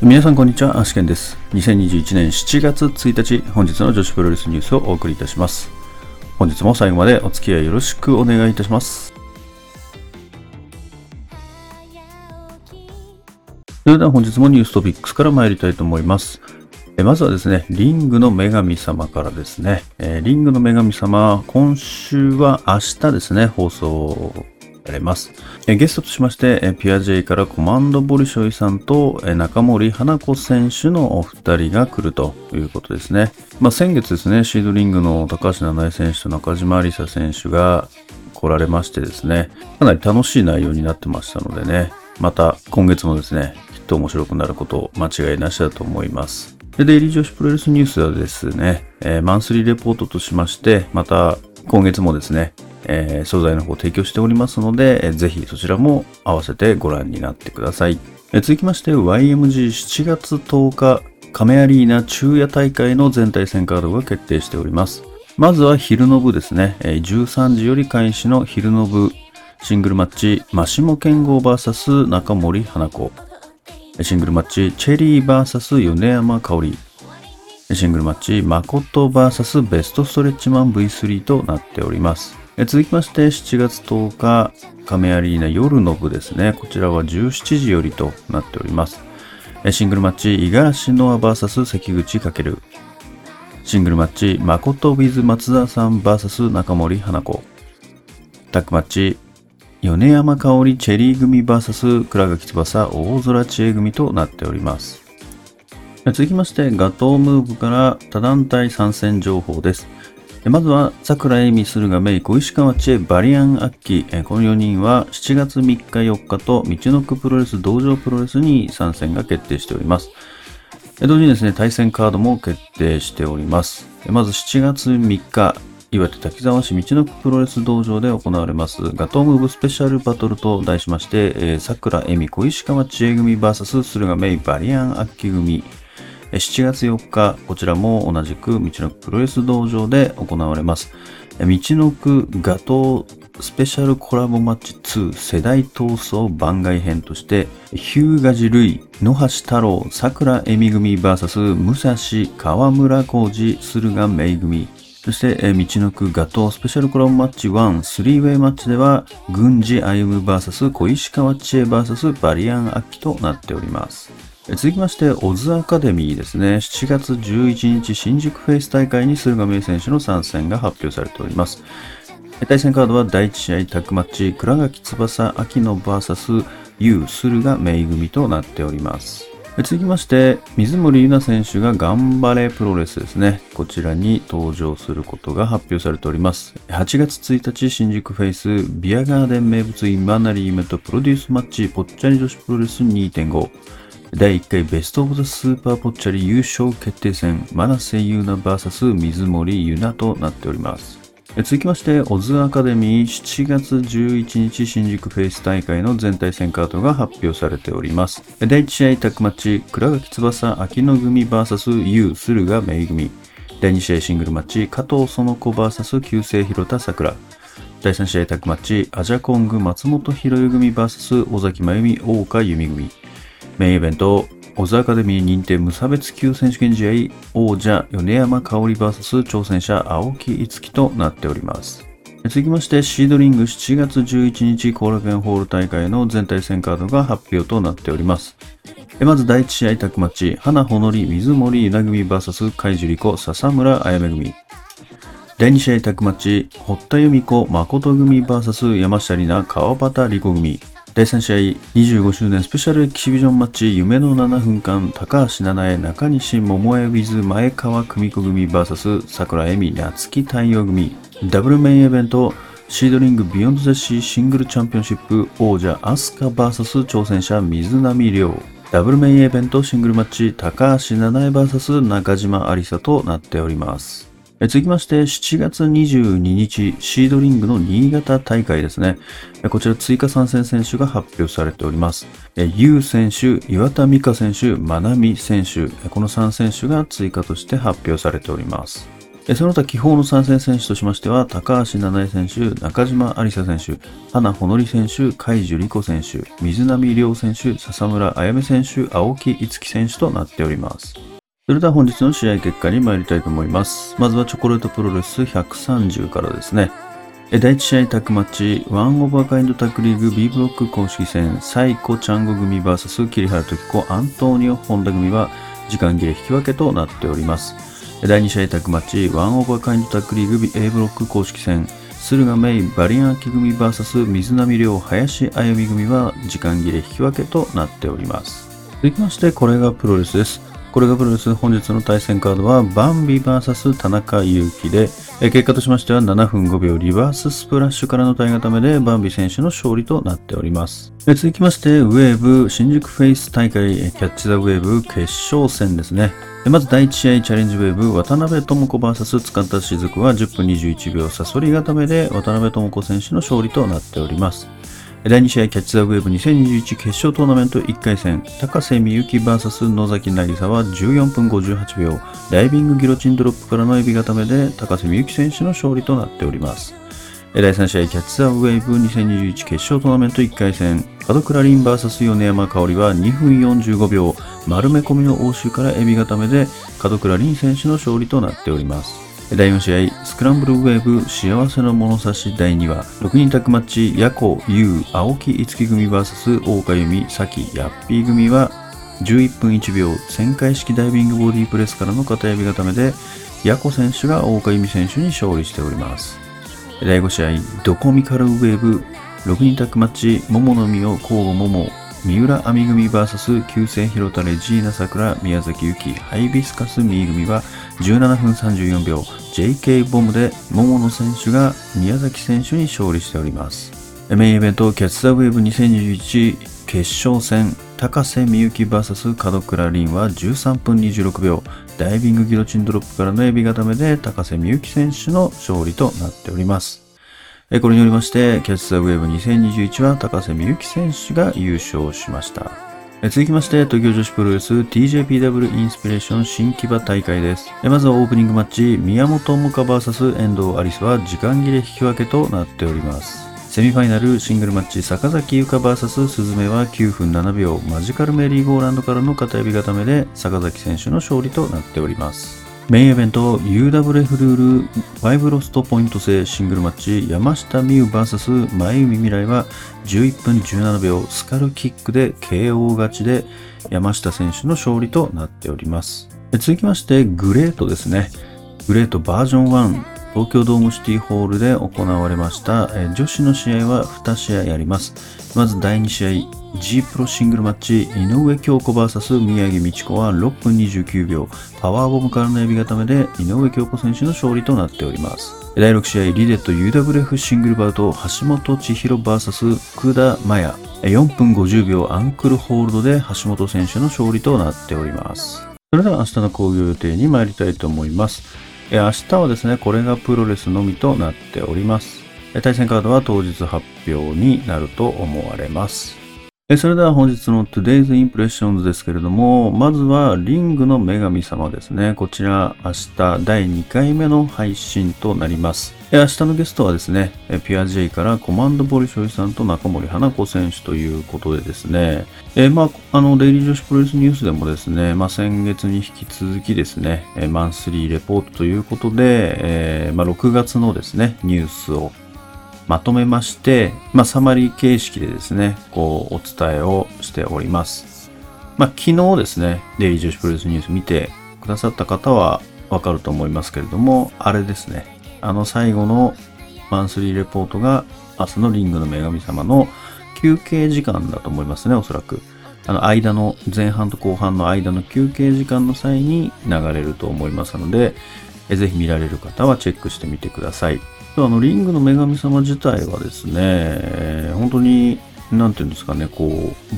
皆さんこんにちは、アシケンです。2021年7月1日、本日の女子プロレスニュースをお送りいたします。本日も最後までお付き合いよろしくお願いいたします。それでは本日もニューストピックスから参りたいと思います。まずはですね、リングの女神様からですね。リングの女神様、今週は明日ですね、放送されます。ゲストとしましてピア J からコマンドボリショイさんと中森花子選手のお二人が来るということですね。先月ですね、シードリングの高橋七重選手と中島有沙選手が来られましてですね、かなり楽しい内容になってましたのでね、また今月もですね、きっと面白くなること間違いなしだと思います。デイリー女子プロレスニュースはですね、マンスリーレポートとしまして、また今月もですね、素材の方を提供しておりますので、ぜひそちらも合わせてご覧になってください。続きまして YMG7 月10日亀アリーナ昼夜大会の全対戦カードが決定しております。まずは昼の部ですね、13時より開始の昼の部シングルマッチ、マシモケンゴ vs 中森花子、シングルマッチ、チェリー vs 米山香織、シングルマッチ、誠 vs ベストストレッチマン V3 となっております。続きまして7月10日亀アリーナ夜の部ですね、こちらは17時よりとなっております。シングルマッチ、五十嵐ノア vs 関口翔、シングルマッチ、誠 with 松田さん vs 中森花子、タッグマッチ、米山香織チェリー組 vs 倉垣翼大空知恵組となっております。続きましてガトームーブから他団体参戦情報です。まずは桜恵美、駿河芽衣、小石川知恵、バリアンアッキー、この4人は7月3日4日と道のくプロレス道場プロレスに参戦が決定しております。同時にですね、対戦カードも決定しております。まず7月3日岩手滝沢市道のくプロレス道場で行われますガトームーブスペシャルバトルと題しまして、桜恵美、小石川知恵組 vs 駿河芽衣、バリアンアッキー組、7月4日、こちらも同じくみちのくプロレス道場で行われます。みちのくガトースペシャルコラボマッチ2世代闘争番外編として、ヒューガジ・ルイ、野橋太郎、桜恵美組 vs 武蔵、川村浩二、駿河芽衣組。そして、みちのくガトースペシャルコラボマッチ1、3ウェイマッチでは、郡司歩 vs 小石川知恵 vs バリアンアキとなっております。続きまして、オズアカデミーですね。7月11日、新宿フェイス大会に駿河芽衣選手の参戦が発表されております。対戦カードは第1試合タッグマッチ、倉垣翼、秋野 vs 優、駿河芽衣組となっております。続きまして、水森優菜選手が頑張れプロレスですね。こちらに登場することが発表されております。8月1日、新宿フェイス、ビアガーデン名物今成夢とプロデュースマッチ、ぽっちゃり女子プロレス 2.5。第1回ベストオブザスーパーポッチャリ優勝決定戦、真瀬優奈 vs 水森優奈となっております。続きましてオズアカデミー7月11日新宿フェイス大会の全対戦カードが発表されております。第1試合タッグマッチ、倉垣翼秋野組 vs 優駿河芽衣組、第2試合シングルマッチ、加藤園子 vs 旧姓広田桜、第3試合タッグマッチ、アジャコング松本博代組 vs 尾崎真由美大岡由美組、メインイベント、オズアカデミー認定無差別級選手権試合、王者米山香織 vs 挑戦者青木いつきとなっております。続きまして、シードリング7月11日後楽園ホール大会の全対戦カードが発表となっております。まず第1試合タッグマッチ、花ほのり水森稲組 vs 海樹里子笹村あやめ組。第2試合タッグマッチ、堀田由美子誠組 vs 山下里奈川端理子組。第3試合25周年スペシャルエキシビジョンマッチ、夢の7分間高橋七重中西桃江 with 前川久美子組 vs 桜恵美夏木太陽組、ダブルメインイベントシードリングビヨンドゼシーシングルチャンピオンシップ王者アスカ vs 挑戦者水波亮、ダブルメインイベントシングルマッチ高橋七重 vs 中島有沙となっております。続きまして7月22日シードリングの新潟大会ですね。こちら追加参戦選手が発表されております。ゆう選手、岩田美香選手、まなみ選手、この3選手が追加として発表されております。その他、基本の参戦選手としましては、高橋七重選手、中島有沙選手、花穂則選手、海樹理子選手、水波亮選手、笹村彩芽選手、青木樹選手となっております。それでは本日の試合結果に参りたいと思います。まずはチョコレートプロレス130からですね。第1試合タッグマッチ、ワンオブアカインドタッグリーグ B ブロック公式戦、サイコ・チャンゴ組 VS 桐原時子・アントニオ・ホンダ組は時間切れ引き分けとなっております。第2試合タッグマッチ、ワンオブアカインドタッグリーグ A ブロック公式戦、駿河メイ・バリアン秋組 VS 水波亮・林あゆみ組は時間切れ引き分けとなっております。続きまして、これがプロレスです。これがプロレス、本日の対戦カードはバンビ VS 田中裕樹で、結果としましては7分5秒リバーススプラッシュからの体固めでバンビ選手の勝利となっております。続きまして、ウェーブ新宿フェイス大会キャッチザウェーブ決勝戦ですね。まず第1試合チャレンジウェーブ渡辺智子 VS 塚田雫は10分21秒サソリ固めで渡辺智子選手の勝利となっております。第2試合キャッチ・ザ・ウェーブ2021決勝トーナメント1回戦、高瀬美幸 VS 野崎渚は14分58秒、ダイビングギロチンドロップからのエビ固めで高瀬美幸選手の勝利となっております。第3試合キャッチ・ザ・ウェーブ2021決勝トーナメント1回戦、門倉凛 VS 米山香織は2分45秒、丸め込みの応酬からエビ固めで門倉凛選手の勝利となっております。第4試合、スクランブルウェーブ幸せの物差し第2話、6人タッグマッチ、ヤコ、ユウ、青木いつき組 VS 大岡由美、サキ、ヤッピー組は11分1秒、旋回式ダイビングボディプレスからの片指固めで、ヤコ選手が大岡由美選手に勝利しております。第5試合、ドコミカルウェーブ、6人タッグマッチ、桃の実を交互桃、三浦亜美組 VS 旧姓広垂れジーナさくら宮崎ゆきハイビスカスミー組は17分34秒 JK ボムで桃野選手が宮崎選手に勝利しております。メインイベントキャッチ・ザ・ウェーブ2021決勝戦、高瀬美幸 VS 門倉凛は13分26秒ダイビングギロチンドロップからのエビ固めで高瀬美幸選手の勝利となっております。これによりまして、キャッチ・ザ・ウェーブ2021は高瀬美幸選手が優勝しました。続きまして、東京女子プロレス TJPW インスピレーション新木場大会です。まずはオープニングマッチ、宮本萌歌 VS 遠藤アリスは時間切れ引き分けとなっております。セミファイナルシングルマッチ、坂崎優香 VS 鈴芽は9分7秒、マジカルメリーゴーランドからの片指固めで坂崎選手の勝利となっております。メインイベント UWF ルール5ロストポイント制シングルマッチ、山下美夢 VS 前海未来は11分17秒スカルキックで KO 勝ちで山下選手の勝利となっております。続きまして、グレートですね。グレートバージョン1、東京ドームシティホールで行われました。女子の試合は2試合あります。まず第2試合G プロシングルマッチ、井上京子 VS 宮城美智子は6分29秒パワーボムからのエビ固めで井上京子選手の勝利となっております。第6試合リデット UWF シングルバウト、橋本千尋 VS 福田麻也4分50秒アンクルホールドで橋本選手の勝利となっております。それでは明日の興行予定に参りたいと思います。明日はですね、これがプロレスのみとなっております。対戦カードは当日発表になると思われます。それでは本日の Today's Impressions ですけれども、まずはリングの女神様ですね。こちら明日第2回目の配信となります。明日のゲストはですね、ピュア J からコマンドボリショイさんと中森花子選手ということでですね、デイリー女子プロレスニュースでもですね、先月に引き続きですね、マンスリーレポートということで、6月のですね、ニュースをまとめまして、サマリー形式でですね、お伝えをしております。昨日ですね、デイリー女子プロレスニュース見てくださった方はわかると思いますけれども、あれですね、最後のマンスリーレポートが明日のリングの女神様の休憩時間だと思いますね、おそらく。間の前半と後半の間の休憩時間の際に流れると思いますので、ぜひ見られる方はチェックしてみてください。リングの女神様自体はですね、本当に、なんていうんですかね、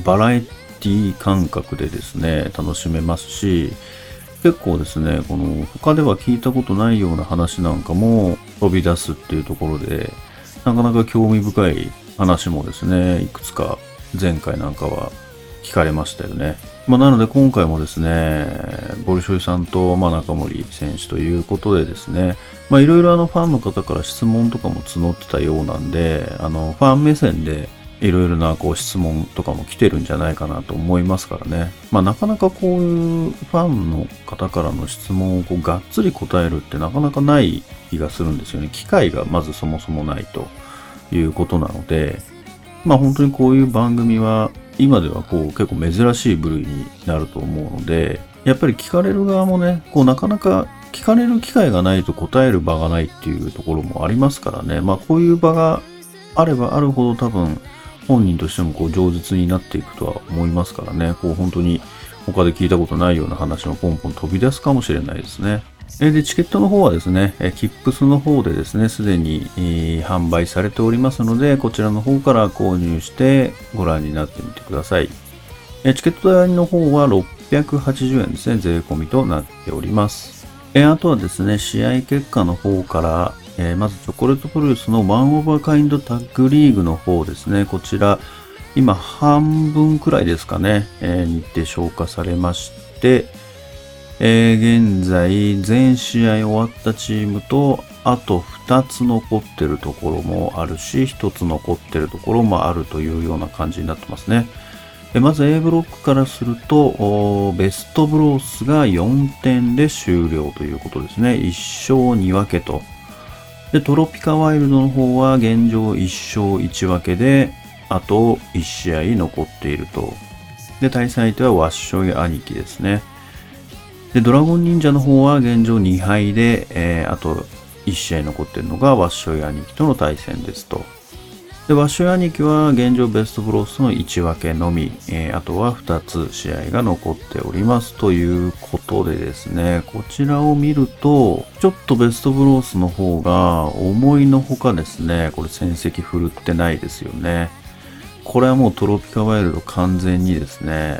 バラエティ感覚でですね、楽しめますし、結構ですね、他では聞いたことないような話なんかも飛び出すっていうところで、なかなか興味深い話もですね、いくつか前回なんかは聞かれましたよね。なので今回もですね、ボルショイさんと、中森選手ということでですね、いろいろファンの方から質問とかも募ってたようなんで、ファン目線でいろいろな質問とかも来てるんじゃないかなと思いますからね。なかなかこういうファンの方からの質問をがっつり答えるってなかなかない気がするんですよね。機会がまずそもそもないということなので、本当にこういう番組は今では結構珍しい部類になると思うので、やっぱり聞かれる側もね、なかなか聞かれる機会がないと答える場がないっていうところもありますからね。こういう場があればあるほど多分本人としても上手になっていくとは思いますからね。本当に他で聞いたことないような話もポンポン飛び出すかもしれないですね。で、チケットの方はですね、キップスの方でですね、すでに販売されておりますので、こちらの方から購入してご覧になってみてください。チケット代の方は680円ですね、税込みとなっております。あとはですね、試合結果の方から、まずチョコレートプロデュースのワンオーバーカインドタッグリーグの方ですね、こちら、今半分くらいですかね、日程消化されまして、現在全試合終わったチームとあと2つ残ってるところもあるし、1つ残ってるところもあるというような感じになってますね。まず A ブロックからするとベストブロースが4点で終了ということですね。1勝2分けと。で、トロピカワイルドの方は現状1勝1分けであと1試合残っていると。で、対戦相手はワッショイ兄貴ですね。で、ドラゴン忍者の方は現状2敗で、あと1試合残っているのがワッショイ兄貴との対戦ですと。で、ワッショイ兄貴は現状ベストブロースの1分けのみ、あとは2つ試合が残っておりますということでですね、こちらを見ると、ちょっとベストブロースの方が思いのほかですね、これ戦績振るってないですよね。これはもうトロピカワイルド完全にですね、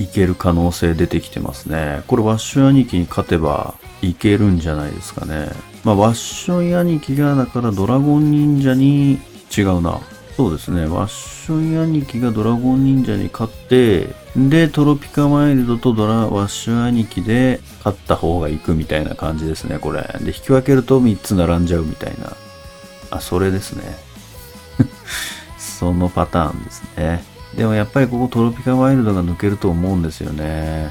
いける可能性出てきてますね。これワッショイ兄貴に勝てばいけるんじゃないですかね。ワッショイ兄貴がだからドラゴン忍者に違うな。そうですね。ワッショイ兄貴がドラゴン忍者に勝って、で、トロピカワイルドとワッショイ兄貴で勝った方がいくみたいな感じですね、これ。で、引き分けると3つ並んじゃうみたいな。それですね。そのパターンですね。でもやっぱりここトロピカワイルドが抜けると思うんですよね。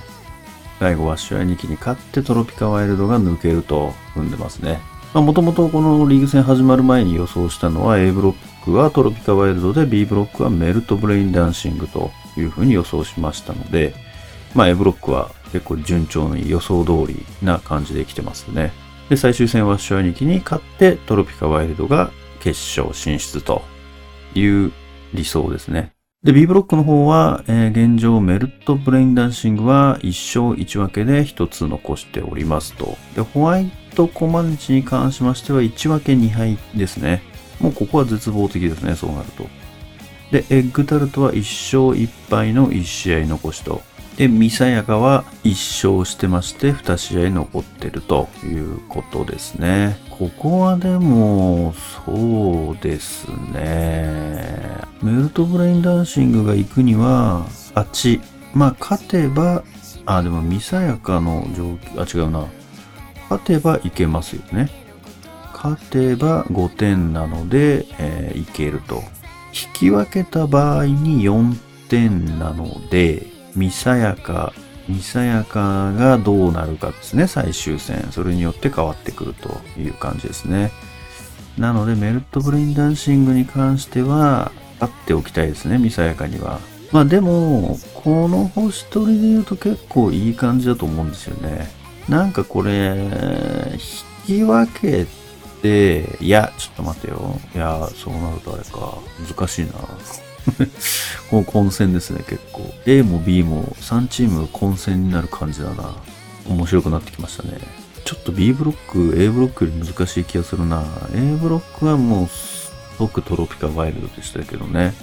最後ワッショイ兄貴に勝ってトロピカワイルドが抜けると踏んでますね。もともとこのリーグ戦始まる前に予想したのは A ブロックはトロピカワイルドで B ブロックはメルトブレインダンシングというふうに予想しましたので、A ブロックは結構順調に予想通りな感じで来てますね。で、最終戦ワッショイ兄貴に勝ってトロピカワイルドが決勝進出という理想ですね。で、B ブロックの方は、現状メルトブレインダンシングは1勝1分けで1つ残しておりますと。で、ホワイトコマンチに関しましては1分け2敗ですね。もうここは絶望的ですね、そうなると。で、エッグタルトは1勝1敗の1試合残しと。で、ミサヤカは1勝してまして2試合残ってるということですね。ここはでも、そうですね。メルトブレインダンシングが行くには8。勝てば、でもミサヤカの状況、違うな。勝てばいけますよね。勝てば5点なので、いけると。引き分けた場合に4点なので、ミサヤカがどうなるかですね、最終戦。それによって変わってくるという感じですね。なので、メルトブレインダンシングに関しては、勝っておきたいですね、ミサヤカには。でも、この星取りで言うと結構いい感じだと思うんですよね。これ、引き分けて、いや、ちょっと待てよ。いや、そうなるとあれか。難しいな。この混戦ですね、結構。A も B も3チーム混戦になる感じだな。面白くなってきましたね。ちょっと B ブロック、A ブロックより難しい気がするな。A ブロックはもうすごくトロピカワイルドでしたけどね。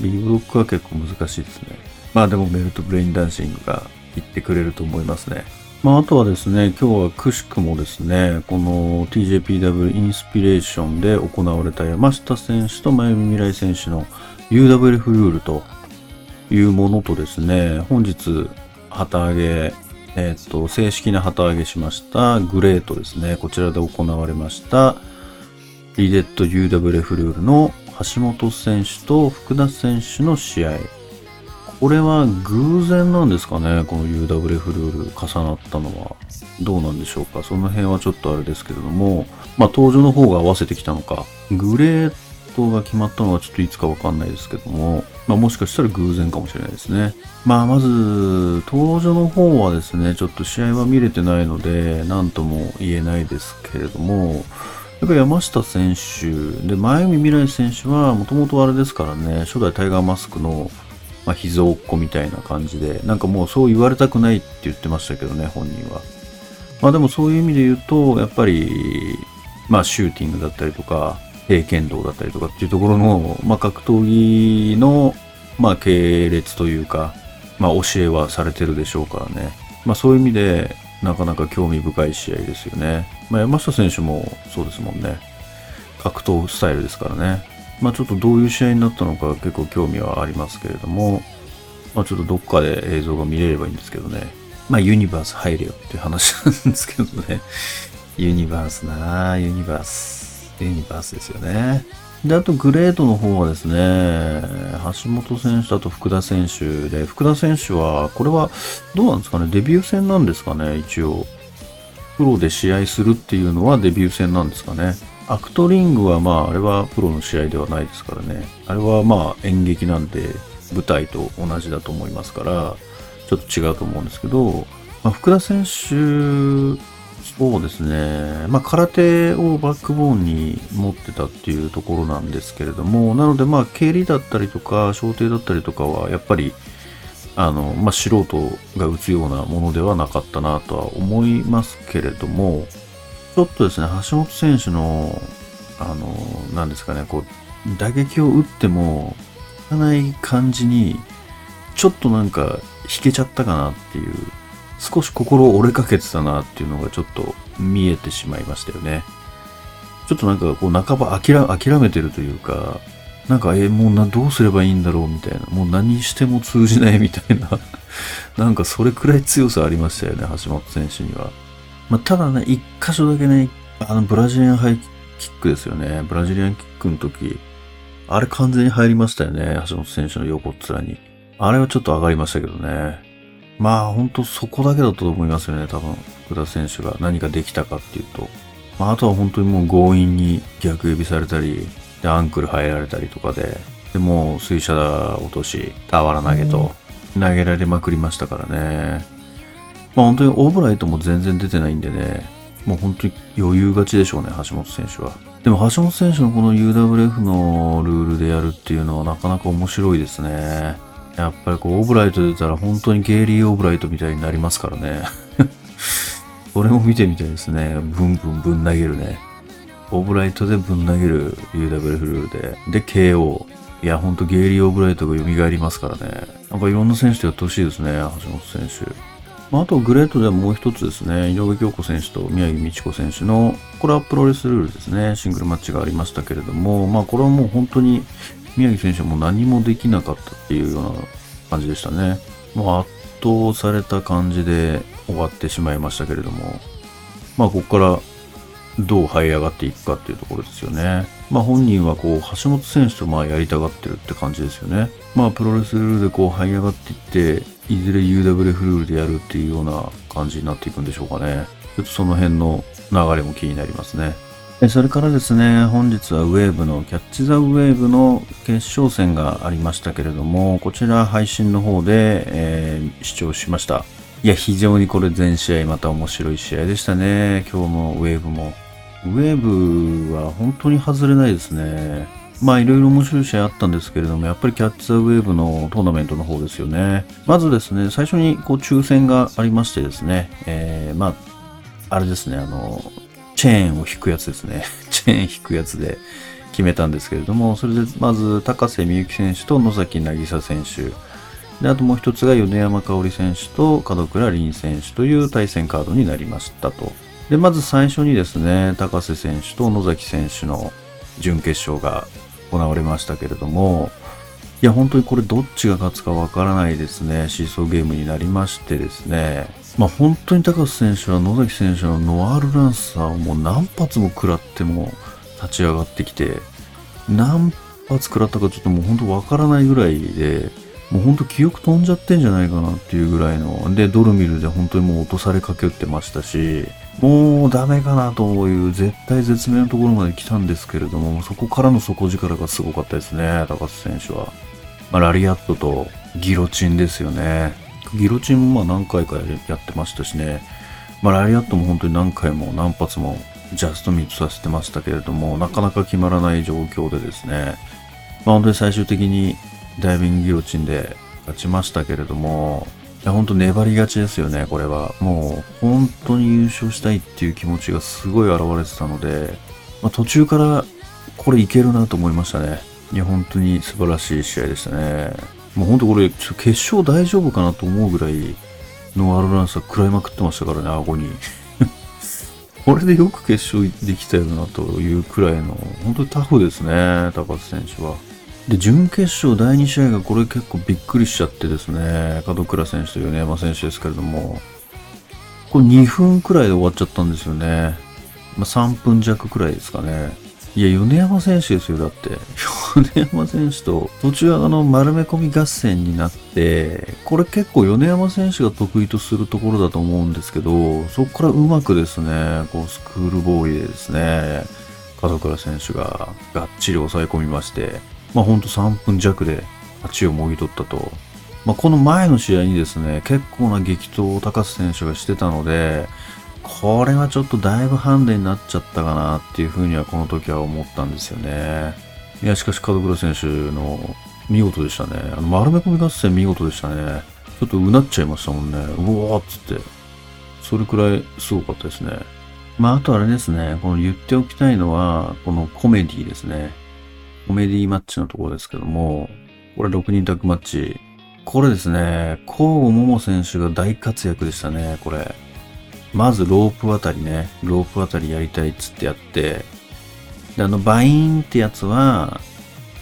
B ブロックは結構難しいですね。でもメルトブレインダンシングが行ってくれると思いますね。あとはですね、今日はくしくもですね、この TJPW インスピレーションで行われた山下選手と真由美未来選手のUWF ルールというものとですね、本日旗揚げ、正式な旗揚げしましたグレートですね、こちらで行われましたリデッド UWF ルールの橋本選手と福田選手の試合、これは偶然なんですかね、この UWF ルール重なったのはどうなんでしょうか。その辺はちょっとあれですけれども、登場の方が合わせてきたのか、グレートが決まったのはちょっといつかわかんないですけども、もしかしたら偶然かもしれないですね。まず登場の方はですね、ちょっと試合は見れてないので何とも言えないですけれども、やっぱり山下選手で前海未来選手はもともとあれですからね、初代タイガーマスクの膝をっこみたいな感じで、なんかもうそう言われたくないって言ってましたけどね、本人は。でもそういう意味で言うと、やっぱりシューティングだったりとか平剣道だったりとかっていうところの、格闘技の系列というか、教えはされてるでしょうからね。そういう意味でなかなか興味深い試合ですよね。山下選手もそうですもんね。格闘スタイルですからね。ちょっとどういう試合になったのか結構興味はありますけれども、ちょっとどっかで映像が見れればいいんですけどね。ユニバース入れよっていう話なんですけどね。ユニバースですよね。で、あとグレートの方はですね、橋本選手だと福田選手で、福田選手は、これはどうなんですかね、デビュー戦なんですかね、一応。プロで試合するっていうのはデビュー戦なんですかね。アクトリングはあれはプロの試合ではないですからね。あれは演劇なんで、舞台と同じだと思いますから、ちょっと違うと思うんですけど、福田選手、そうですね、空手をバックボーンに持ってたっていうところなんですけれども、なので蹴りだったりとか掌底だったりとかはやっぱり素人が打つようなものではなかったなとは思いますけれども、ちょっとですね、橋本選手の何ですかね、こう打撃を打っても効かない感じにちょっとなんか引けちゃったかなっていう、少し心折れかけてたなっていうのがちょっと見えてしまいましたよね。ちょっとなんかこう半ば諦めてるというか、なんかもうどうすればいいんだろうみたいな、もう何しても通じないみたいななんかそれくらい強さありましたよね、橋本選手には。ただね、一箇所だけね、ブラジリアンハイキックですよね。ブラジリアンキックの時、あれ完全に入りましたよね、橋本選手の横っ面に。あれはちょっと上がりましたけどね。本当そこだけだと思いますよね、多分福田選手が何かできたかっていうと、あとは本当にもう強引に逆指されたりで、アンクル入られたりとかで、でもう水車落とし、俵投げと投げられまくりましたからね。本当にオーブライトも全然出てないんでね、もう本当に余裕勝ちでしょうね、橋本選手は。でも橋本選手のこの UWF のルールでやるっていうのはなかなか面白いですね。やっぱりオーブライト出たら本当にゲイリー・オーブライトみたいになりますからねそれも見てみたいですね。ブンブンぶん投げるね、オーブライトでぶん投げる UWF ルールで KO、 いや本当ゲイリー・オーブライトが蘇りますからね。なんかいろんな選手とやってほしいですね、橋本選手。あとグレートではもう一つですね、井上京子選手と宮城美智子選手の、これはプロレスルールですね、シングルマッチがありましたけれども、これはもう本当に宮城選手はもう何もできなかったっていうような感じでしたね。圧倒された感じで終わってしまいましたけれども、ここからどう這い上がっていくかっていうところですよね。本人はこう橋本選手とやりたがってるって感じですよね。プロレスルールでこう這い上がっていって、いずれ UWF ルールでやるっていうような感じになっていくんでしょうかね。ちょっとその辺の流れも気になりますね。それからですね、本日はウェーブのキャッチザウェーブの決勝戦がありましたけれども、こちら配信の方で、視聴しました。いや非常にこれ全試合また面白い試合でしたね。今日のウェーブは本当に外れないですね。いろいろ面白い試合あったんですけれども、やっぱりキャッチザウェーブのトーナメントの方ですよね。まずですね、最初にこう抽選がありましてですね、あれですね、チェーンを引くやつですねチェーン引くやつで決めたんですけれども、それでまず高瀬美幸選手と野崎渚選手で、あともう一つが米山香織選手と門倉凛選手という対戦カードになりましたと。でまず最初にですね、高瀬選手と野崎選手の準決勝が行われましたけれども、いや本当にこれどっちが勝つかわからないですね。シーソーゲームになりましてですね、まあ本当に高橋選手は野崎選手のノアールランサーをもう何発も食らっても立ち上がってきて、何発食らったかちょっともう本当わからないぐらいで、もう本当記憶飛んじゃってんじゃないかなっていうぐらいので、ドルミルで本当にもう落とされかけってましたし、もうダメかなという絶対絶命のところまで来たんですけれども、そこからの底力がすごかったですね、高須選手は。まあ、ラリアットとギロチンですよね。ギロチンもまあ何回かやってましたしね、まあ、ラリアットも本当に何回も何発もジャストミートさせてましたけれども、なかなか決まらない状況でですね、まあ、本当に最終的にダイビングギロチンで勝ちましたけれども、いや本当粘り勝ちですよね。これはもう本当に優勝したいっていう気持ちがすごい現れてたので、まあ、途中からこれいけるなと思いましたね。いや本当に素晴らしい試合でしたね。もう本当これ決勝大丈夫かなと思うぐらいのアルランサー食らいまくってましたからね、顎にこれでよく決勝できたよなというくらいの本当にタフですね、高津選手は。で準決勝第2試合がこれ結構びっくりしちゃってですね、門倉選手と米山選手ですけれども、これ2分くらいで終わっちゃったんですよね。まあ、3分弱くらいですかね。いや米山選手ですよ。だって米山選手と途中丸め込み合戦になって、これ結構米山選手が得意とするところだと思うんですけど、そこからうまくですね、こうスクールボーイでですね、門倉選手ががっちり抑え込みまして、まあほんと3分弱で勝ちをもぎ取ったと。まあこの前の試合にですね、結構な激闘を高須選手がしてたので、これはちょっとだいぶハンデになっちゃったかなっていうふうにはこの時は思ったんですよね。いやしかし門倉選手の見事でしたね。丸め込み合戦見事でしたね。ちょっとうなっちゃいましたもんね。うわーっつって。それくらいすごかったですね。まああとあれですね、この言っておきたいのはこのコメディですね。コメディマッチのところですけども、これ6人タッグマッチ。これですね、高尾桃選手が大活躍でしたね、これ。まずロープあたりね、ロープあたりやりたいっつってやって、でバイーンってやつは、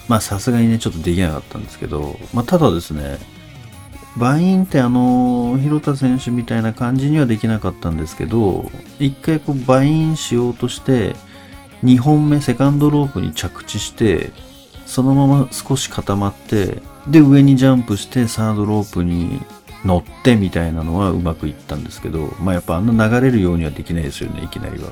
まあさすがにね、ちょっとできなかったんですけど、まあただですね、バイーンって広田選手みたいな感じにはできなかったんですけど、一回こうバイーンしようとして、2本目セカンドロープに着地して、そのまま少し固まって、で上にジャンプしてサードロープに乗ってみたいなのはうまくいったんですけど、まあやっぱ流れるようにはできないですよね、いきなりは。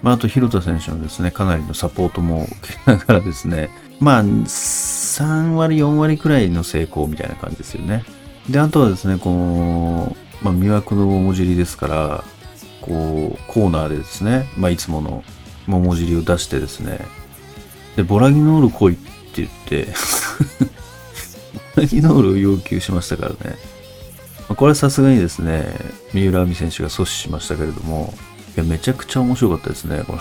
まああと広田選手のですね、かなりのサポートも受けながらですね、まあ3割4割くらいの成功みたいな感じですよね。であとはですね、このまあ魅惑の桃尻ですから、こうコーナーでですね、まあいつもの桃尻を出してですね、でボラギノール来いって言ってボラギノールを要求しましたからね。これはさすがにですね、三浦亜美選手が阻止しましたけれども、いやめちゃくちゃ面白かったですね、これ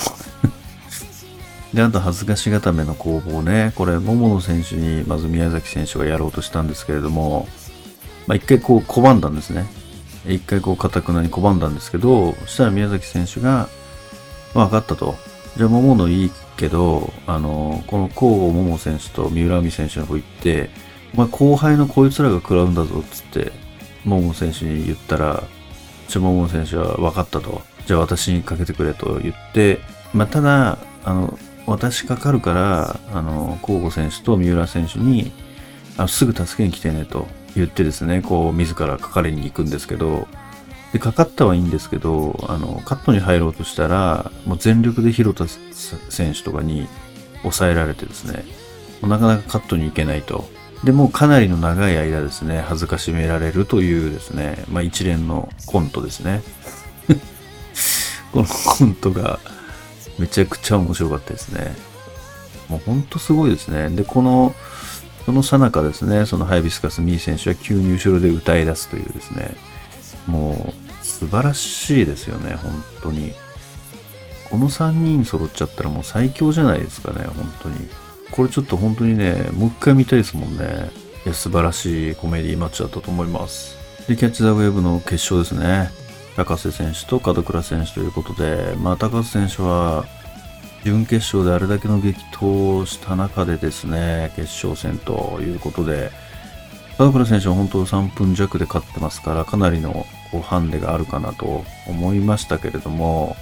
であと恥ずかしがための攻防ね、これ桃野選手にまず宮崎選手がやろうとしたんですけれども、まあ、一回こう拒んだんですね。一回こう堅くなに拒んだんですけど、そしたら宮崎選手が分かったと、じゃあ桃野いいけど、この甲賀桃選手と三浦亜美選手の方行って、まあ、後輩のこいつらが食らうんだぞっつって桃野選手に言ったら、じゃあ桃野選手は分かったと、じゃあ私にかけてくれと言って、まあ、ただ私かかるから甲賀選手と三浦選手にすぐ助けに来てねと言ってですね、こう自らかかりに行くんですけど、でかかったはいいんですけど、カットに入ろうとしたらもう全力で広田選手とかに抑えられてですね、なかなかカットに行けないと。でもうかなりの長い間ですね、恥ずかしめられるというですね、まあ一連のコントですねこのコントがめちゃくちゃ面白かったですね。もうほんとすごいですね。でその最中ですね、そのハイビスカスミー選手は急に後ろで歌い出すというですね、もう素晴らしいですよね、本当に。この3人揃っちゃったらもう最強じゃないですかね、本当に。これちょっと本当にね、もう一回見たいですもんね。いや素晴らしいコメディマッチだったと思います。でキャッチ・ザ・ウェーブの決勝ですね、高瀬選手と門倉選手ということで、まあ高瀬選手は準決勝であれだけの激闘をした中でですね、決勝戦ということで、高倉選手は本当3分弱で勝ってますから、かなりのハンデがあるかなと思いましたけれども、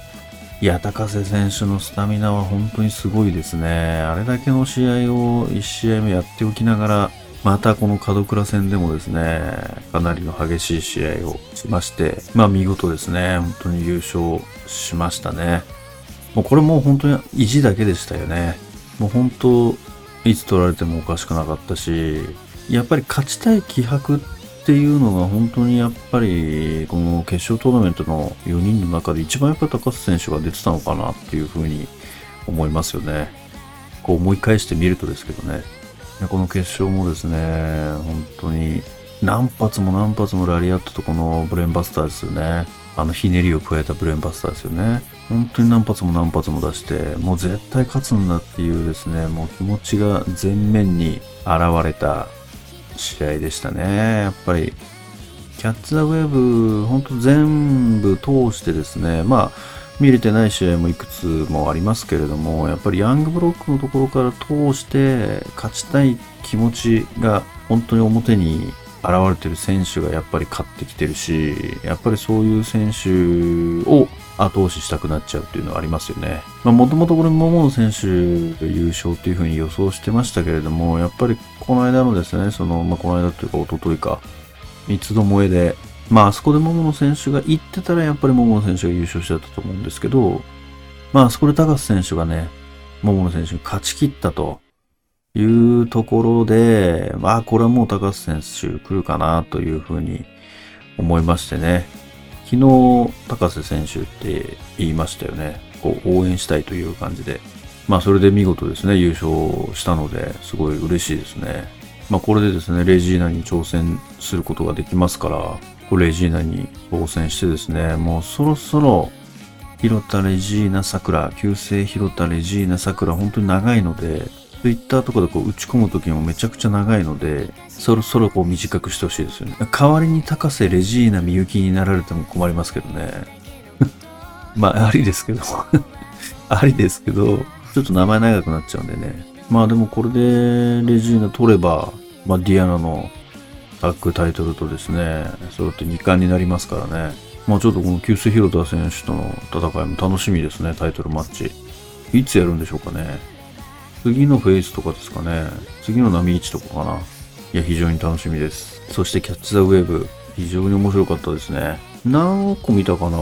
いや、高瀬選手のスタミナは本当にすごいですね。あれだけの試合を1試合目やっておきながら、またこの門倉戦でもですね、かなりの激しい試合をしまして、まあ見事ですね、本当に優勝しましたね。もうこれも本当に意地だけでしたよね。もう本当、いつ取られてもおかしくなかったし、やっぱり勝ちたい気迫っていうのが本当にやっぱりこの決勝トーナメントの4人の中で一番やっぱり高瀬選手が出てたのかなっていうふうに思いますよね。こう思い返してみるとですけどね。この決勝もですね、本当に何発もラリアットとこのブレーンバスターですよね。ひねりを加えたブレーンバスターですよね。本当に何発も出して、もう絶対勝つんだっていうですね、もう気持ちが前面に現れた試合でしたね。やっぱりキャッチ・ザ・ウェーブ本当全部通してですね、まあ見れてない試合もいくつもありますけれども、やっぱりヤングブロックのところから通して勝ちたい気持ちが本当に表に現れてる選手がやっぱり勝ってきてるし、やっぱりそういう選手を後押ししたくなっちゃうっていうのはありますよね。まあもともとこれ桃野選手優勝っていう風に予想してましたけれども、やっぱりこの間のですね、この間というか一昨日か、三つどもえで、まああそこで桃野選手が行ってたらやっぱり桃野選手が優勝しちゃったと思うんですけど、まああそこで高瀬選手がね、桃野選手に勝ち切ったというところで、まあこれはもう高瀬選手来るかなというふうに思いましてね。昨日高瀬選手って言いましたよね。こう応援したいという感じで。まあそれで見事ですね、優勝したのですごい嬉しいですね。まあこれでですね、レジーナに挑戦することができますから、レジーナに挑戦してですね、もうそろそろ広田レジーナ桜、旧姓広田レジーナ桜、本当に長いので、ツイッターとかでこう打ち込むときもめちゃくちゃ長いので、そろそろこう短くしてほしいですよね。代わりに高瀬レジーナみゆきになられても困りますけどね。まあ、ありですけど。ありですけど、ちょっと名前長くなっちゃうんでね。まあでもこれでレジーナ取れば、まあディアナのタッグタイトルとですね、それって2冠になりますからね。まあちょっとこの旧姓広田選手との戦いも楽しみですね、タイトルマッチ。いつやるんでしょうかね。次のフェイスとかですかね。次の波1とかかな。いや、非常に楽しみです。そしてキャッチ・ザ・ウェーブ、非常に面白かったですね。何個見たかな？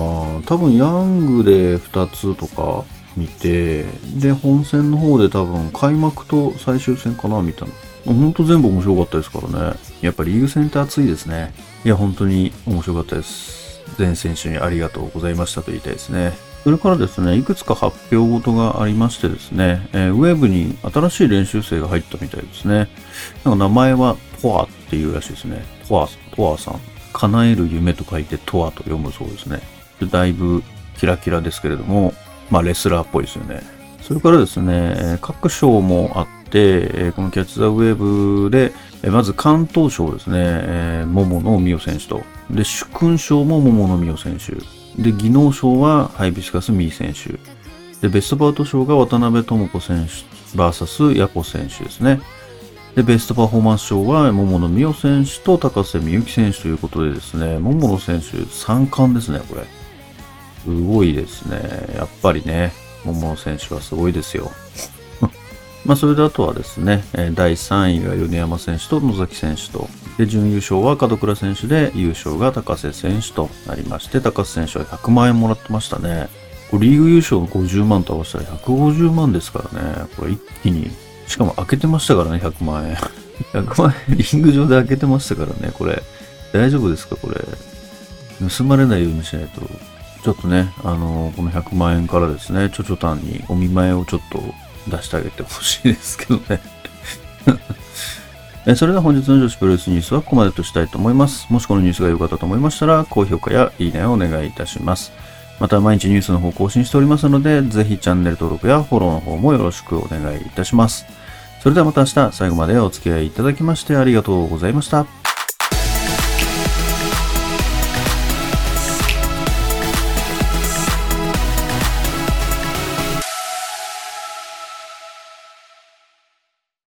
多分ヤングで2つとか見て、で、本戦の方で多分開幕と最終戦かな、見たの。本当全部面白かったですからね。やっぱりリーグ戦って熱いですね。いや、本当に面白かったです。全選手にありがとうございましたと言いたいですね。それからですね、いくつか発表事がありましてですね、ウェーブに新しい練習生が入ったみたいですね。なんか名前はトアっていうらしいですね。トアさん。叶える夢と書いてトアと読むそうですね。だいぶキラキラですけれども、まあレスラーっぽいですよね。それからですね、各賞もあって、で、このキャッチ・ザ・ウェーブで、まず関東賞ですね、桃野美代選手と、で、主勲賞も桃野美代選手、で、技能賞はハイビスカス・ミー選手、で、ベストバウト賞が渡辺智子選手 VS ヤコ選手ですね、で、ベストパフォーマンス賞は桃野美代選手と高瀬美幸選手ということでですね、桃野選手3冠ですね、これ。すごいですね。やっぱりね、桃野選手はすごいですよ。まあ、それであとはですね、第3位が米山選手と野崎選手と、で、準優勝は門倉選手で、優勝が高瀬選手となりまして、高瀬選手は100万円もらってましたね。これリーグ優勝の50万と合わせたら150万ですからね。これ一気に、しかも開けてましたからね、100万円。100万円、リング上で開けてましたからね、これ。大丈夫ですか、これ。盗まれないようにしないと。ちょっとね、この100万円からですね、ちょちょたんにお見舞いをちょっと、出してあげてほしいですけどね。それでは本日の女子プロレスニュースはここまでとしたいと思います。もしこのニュースが良かったと思いましたら、高評価やいいねをお願いいたします。また毎日ニュースの方更新しておりますので、ぜひチャンネル登録やフォローの方もよろしくお願いいたします。それではまた明日、最後までお付き合いいただきましてありがとうございました。